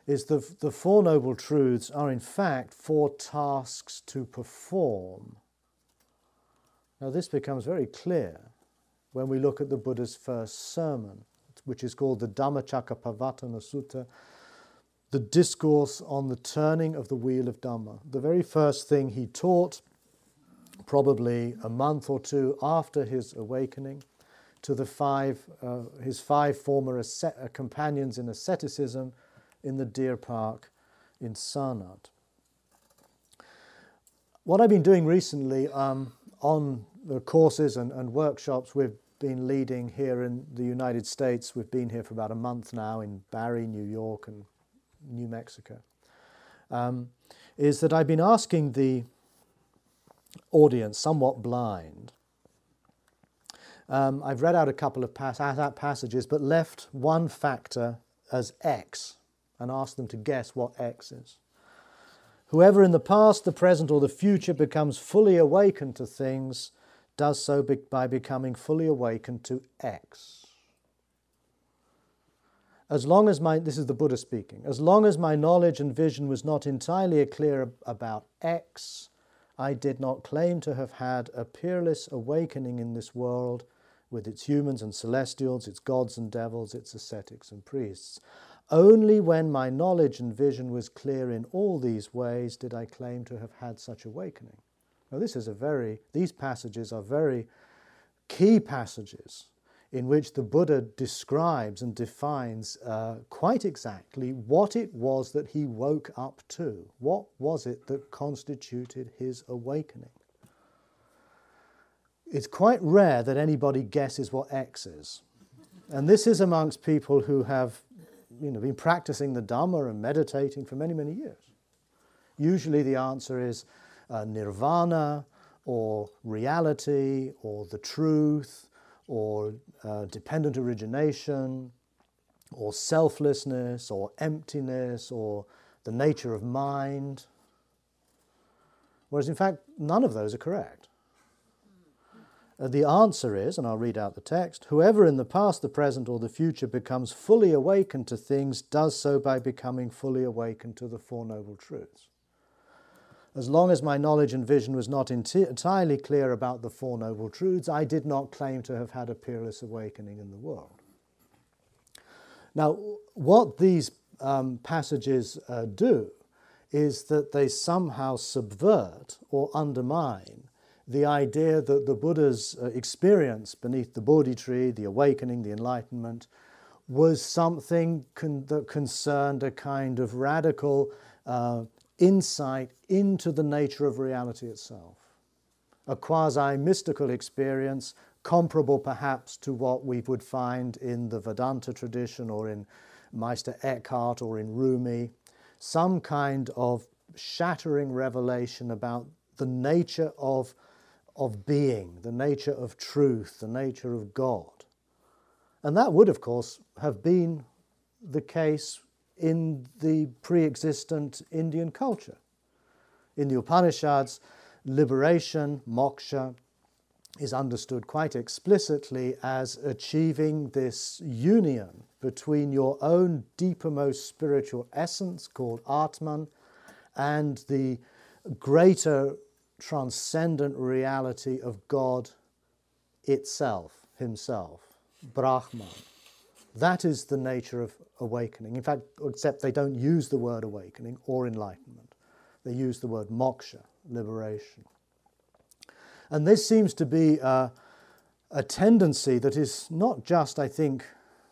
is the, the Four Noble Truths are in fact four tasks to perform. Now this becomes very clear when we look at the Buddha's first sermon, which is called the Dhammacakkappavattana Sutta, the discourse on the turning of the wheel of Dhamma. The very first thing he taught, probably a month or two after his awakening, to the five, uh, his five former ascet- companions in asceticism, in the Deer Park in Sarnath. What I've been doing recently um, on the courses and, and workshops we've been leading here in the United States, we've been here for about a month now in Barrie, New York and New Mexico, um, is that I've been asking the audience, somewhat blind, um, I've read out a couple of pas- passages but left one factor as X, and ask them to guess what X is. Whoever in the past, the present, or the future becomes fully awakened to things does so be- by becoming fully awakened to X. As long as my, this is the Buddha speaking, as long as my knowledge and vision was not entirely clear about X, I did not claim to have had a peerless awakening in this world with its humans and celestials, its gods and devils, its ascetics and priests. Only when my knowledge and vision was clear in all these ways did I claim to have had such awakening. Now this is a very, these passages are very key passages in which the Buddha describes and defines uh, quite exactly what it was that he woke up to. What was it that constituted his awakening? It's quite rare that anybody guesses what X is. And this is amongst people who have You know, been practicing the Dhamma and meditating for many, many years. Usually the answer is uh, nirvana, or reality, or the truth, or uh, dependent origination, or selflessness, or emptiness, or the nature of mind. Whereas in fact, none of those are correct. Uh, the answer is, and I'll read out the text, whoever in the past, the present, or the future becomes fully awakened to things does so by becoming fully awakened to the Four Noble Truths. As long as my knowledge and vision was not enti- entirely clear about the Four Noble Truths, I did not claim to have had a peerless awakening in the world. Now, what these um, passages uh, do is that they somehow subvert or undermine the idea that the Buddha's experience beneath the Bodhi tree, the awakening, the enlightenment, was something con- that concerned a kind of radical uh, insight into the nature of reality itself, a quasi-mystical experience comparable perhaps to what we would find in the Vedanta tradition or in Meister Eckhart or in Rumi, some kind of shattering revelation about the nature of of being, the nature of truth, the nature of God. And that would, of course, have been the case in the pre-existent Indian culture. In the Upanishads, liberation, moksha, is understood quite explicitly as achieving this union between your own deepermost spiritual essence, called Atman, and the greater transcendent reality of God itself, himself, Brahman. That is the nature of awakening. In fact, except they don't use the word awakening or enlightenment. They use the word moksha, liberation. And this seems to be a, a tendency that is not just, I think,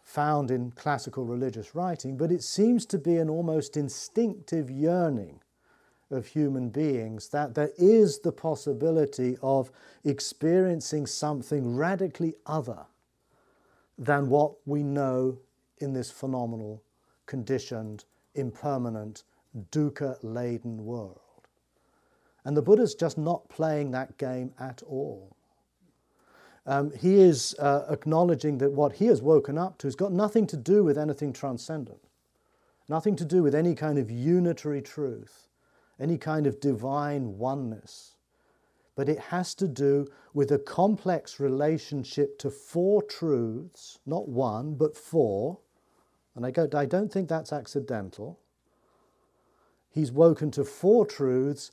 found in classical religious writing, but it seems to be an almost instinctive yearning of human beings, that there is the possibility of experiencing something radically other than what we know in this phenomenal, conditioned, impermanent, dukkha-laden world. And the Buddha's just not playing that game at all. Um, he is uh, acknowledging that what he has woken up to has got nothing to do with anything transcendent, nothing to do with any kind of unitary truth, any kind of divine oneness, but it has to do with a complex relationship to four truths, not one, but four, and I, go, I don't think that's accidental. He's woken to four truths,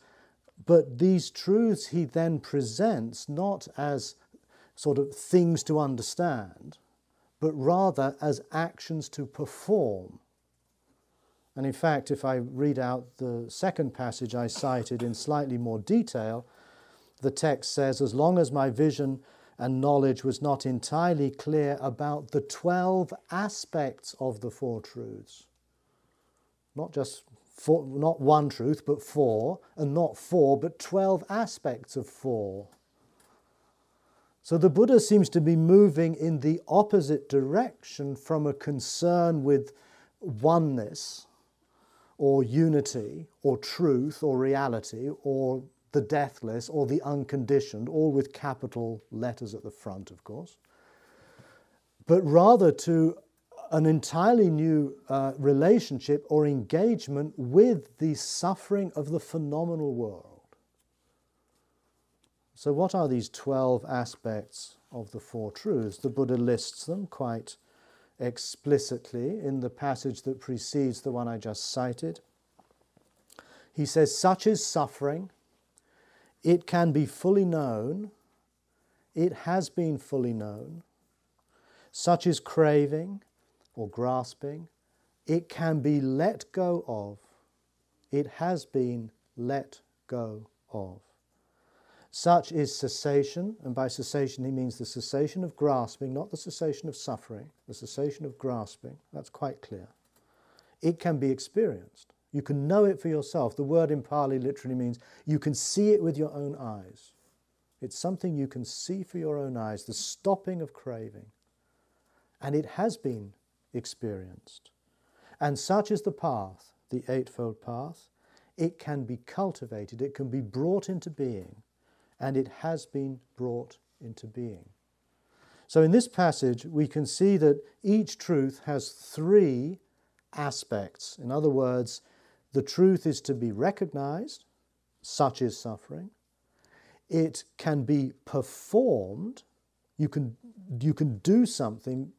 but these truths he then presents not as sort of things to understand, but rather as actions to perform. And in fact, if I read out the second passage I cited in slightly more detail, the text says, as long as my vision and knowledge was not entirely clear about the twelve aspects of the four truths, not just four, not one truth, but four, and not four, but twelve aspects of four. So the Buddha seems to be moving in the opposite direction from a concern with oneness, or unity, or truth, or reality, or the deathless, or the unconditioned, all with capital letters at the front, of course, but rather to an entirely new uh, relationship or engagement with the suffering of the phenomenal world. So what are these twelve aspects of the Four Truths? The Buddha lists them quite explicitly in the passage that precedes the one I just cited. He says, such is suffering. It can be fully known. It has been fully known. Such is craving or grasping. It can be let go of. It has been let go of. Such is cessation, and by cessation he means the cessation of grasping, not the cessation of suffering, the cessation of grasping. That's quite clear. It can be experienced. You can know it for yourself. The word in Pali literally means you can see it with your own eyes. It's something you can see for your own eyes, the stopping of craving. And it has been experienced. And such is the path, the Eightfold Path. It can be cultivated, it can be brought into being, and it has been brought into being. So in this passage, we can see that each truth has three aspects. In other words, the truth is to be recognized, such is suffering. it can be performed. You can, you can do something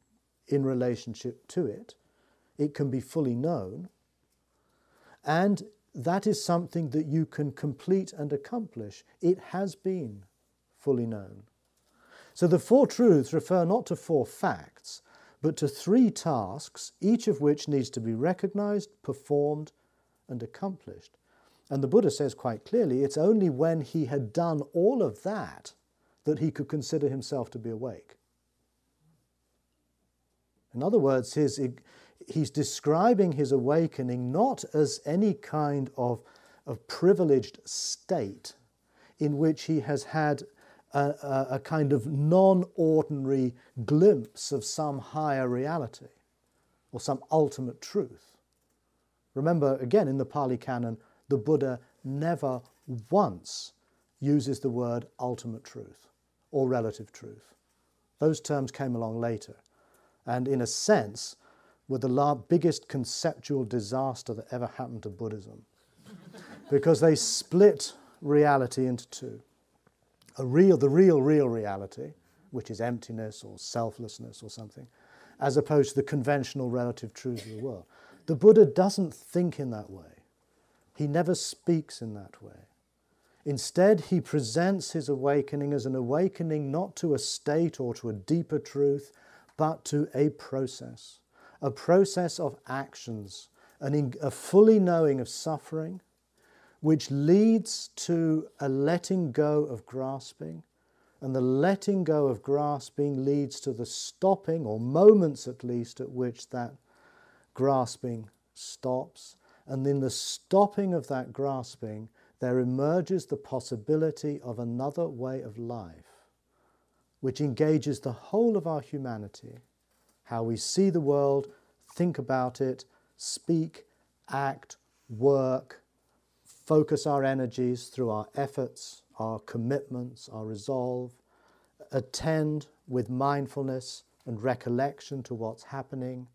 in relationship to it. It can be fully known. And that is something that you can complete and accomplish. It has been fully known. So the four truths refer not to four facts, but to three tasks, each of which needs to be recognized, performed, and accomplished. And the Buddha says quite clearly, it's only when he had done all of that that he could consider himself to be awake. In other words, his, he's describing his awakening not as any kind of, of privileged state in which he has had a, a, a kind of non-ordinary glimpse of some higher reality or some ultimate truth. Remember, again, in the Pali Canon, the Buddha never once uses the word ultimate truth or relative truth. Those terms came along later, and in a sense were the biggest conceptual disaster that ever happened to Buddhism, because they split reality into two. A real, the real, real reality, which is emptiness or selflessness or something, as opposed to the conventional relative truths of the world. The Buddha doesn't think in that way. He never speaks in that way. Instead, he presents his awakening as an awakening not to a state or to a deeper truth, but to a process, a process of actions, an a fully knowing of suffering, which leads to a letting go of grasping, and the letting go of grasping leads to the stopping, or moments at least, at which that grasping stops, and in the stopping of that grasping, there emerges the possibility of another way of life, which engages the whole of our humanity, how we see the world, think about it, speak, act, work, focus our energies through our efforts, our commitments, our resolve, attend with mindfulness and recollection to what's happening,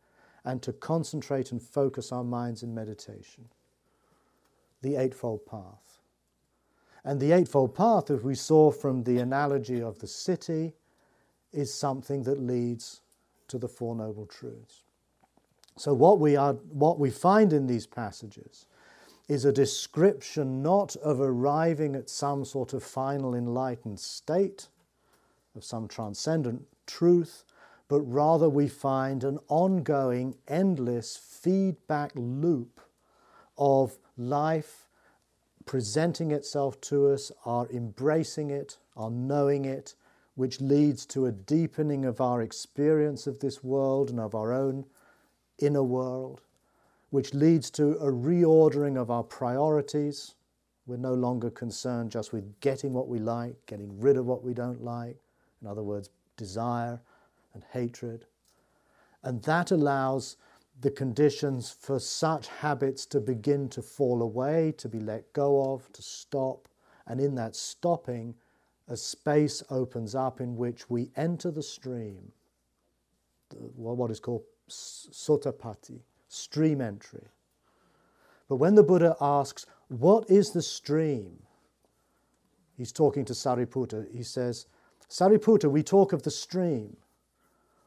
and to concentrate and focus our minds in meditation. The Eightfold Path. And the Eightfold Path, as we saw from the analogy of the city, is something that leads to the Four Noble Truths. So what we, are, what we find in these passages is a description not of arriving at some sort of final enlightened state, of some transcendent truth, but rather we find an ongoing, endless feedback loop of life presenting itself to us, our embracing it, our knowing it, which leads to a deepening of our experience of this world and of our own inner world, which leads to a reordering of our priorities. We're no longer concerned just with getting what we like, getting rid of what we don't like, in other words, desire and hatred. And that allows the conditions for such habits to begin to fall away, to be let go of, to stop, and in that stopping, a space opens up in which we enter the stream, what is called sotapatti, stream entry. But when the Buddha asks, what is the stream? He's talking to Sariputta. He says, Sariputta, we talk of the stream.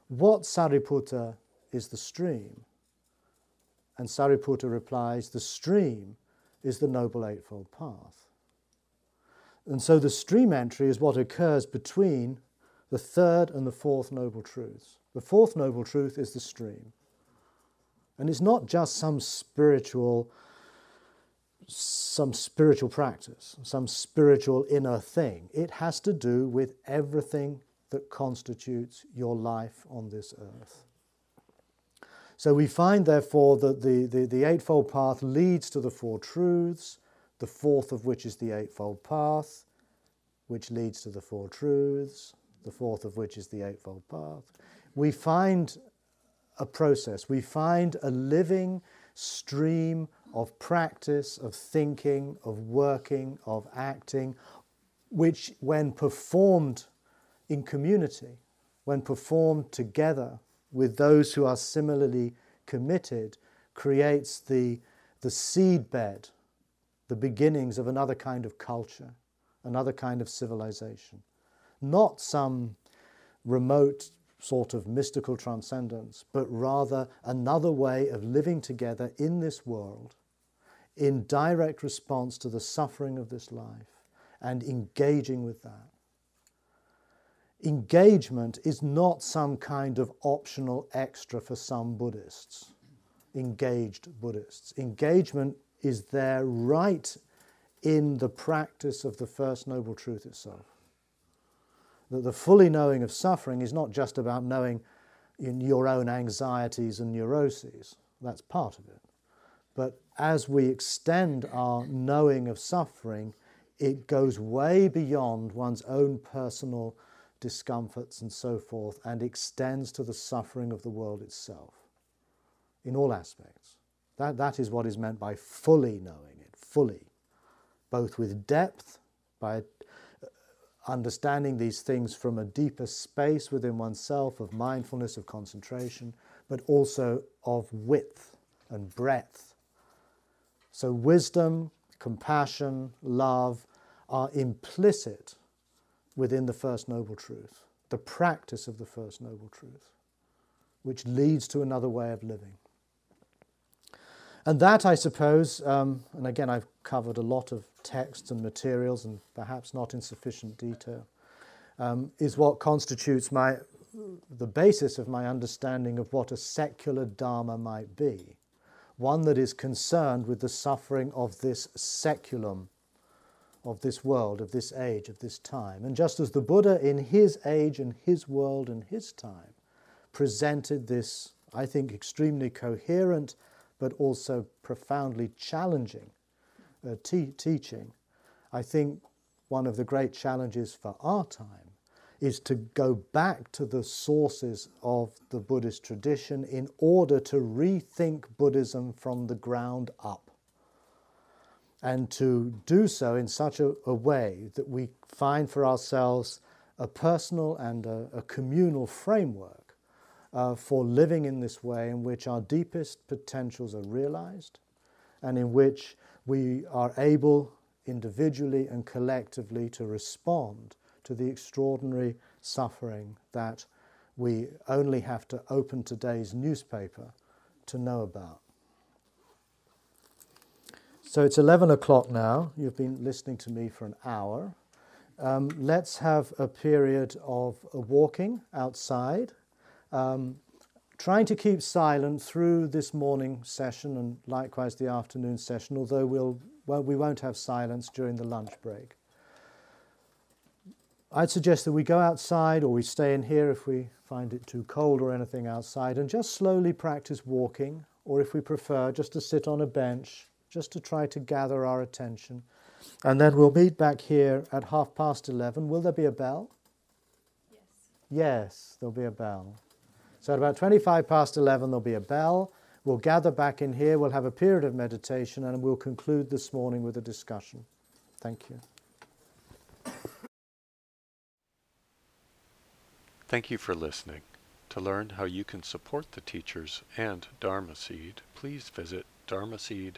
What, Sariputta, is the stream? And Sariputta replies, the stream is the Noble Eightfold Path. And so the stream entry is what occurs between the third and the fourth Noble Truths. The fourth Noble Truth is the stream. And it's not just some spiritual, some spiritual practice, some spiritual inner thing. It has to do with everything that constitutes your life on this earth. So we find, therefore, that the, the, the Eightfold Path leads to the Four Truths, the fourth of which is the Eightfold Path, which leads to the Four Truths, the fourth of which is the Eightfold Path. We find a process. We find a living stream of practice, of thinking, of working, of acting, which, when performed in community, when performed together, with those who are similarly committed, creates the, the seedbed, the beginnings of another kind of culture, another kind of civilization. Not some remote sort of mystical transcendence, but rather another way of living together in this world in direct response to the suffering of this life and engaging with that. Engagement is not some kind of optional extra for some Buddhists, engaged Buddhists. Engagement is there right in the practice of the First Noble Truth itself. That the fully knowing of suffering is not just about knowing in your own anxieties and neuroses. That's part of it. But as we extend our knowing of suffering, it goes way beyond one's own personal discomforts and so forth, and extends to the suffering of the world itself in all aspects. That, that is what is meant by fully knowing it, fully, both with depth, by understanding these things from a deeper space within oneself of mindfulness, of concentration, but also of width and breadth. So wisdom, compassion, love are implicit within the First Noble Truth, the practice of the First Noble Truth, which leads to another way of living. And that, I suppose, um, and again I've covered a lot of texts and materials and perhaps not in sufficient detail, um, is what constitutes my, the basis of my understanding of what a secular Dharma might be, one that is concerned with the suffering of this seculum, of this world, of this age, of this time. And just as the Buddha in his age and his world and his time presented this, I think, extremely coherent but also profoundly challenging uh, te teaching, I think one of the great challenges for our time is to go back to the sources of the Buddhist tradition in order to rethink Buddhism from the ground up, and to do so in such a, a way that we find for ourselves a personal and a, a communal framework uh, for living in this way in which our deepest potentials are realized, and in which we are able individually and collectively to respond to the extraordinary suffering that we only have to open today's newspaper to know about. So it's eleven o'clock now. You've been listening to me for an hour. Um, let's have a period of uh, walking outside, um, trying to keep silent through this morning session and likewise the afternoon session, although we'll, well, we won't have silence during the lunch break. I'd suggest that we go outside, or we stay in here if we find it too cold or anything outside, and just slowly practice walking, or if we prefer, just to sit on a bench, just to try to gather our attention. And then we'll meet back here at half past eleven. Will there be a bell? Yes. Yes, there'll be a bell. So at about twenty-five past eleven, there'll be a bell. We'll gather back in here, we'll have a period of meditation, and we'll conclude this morning with a discussion. Thank you. Thank you for listening. To learn how you can support the teachers and Dharma Seed, please visit dharmaseed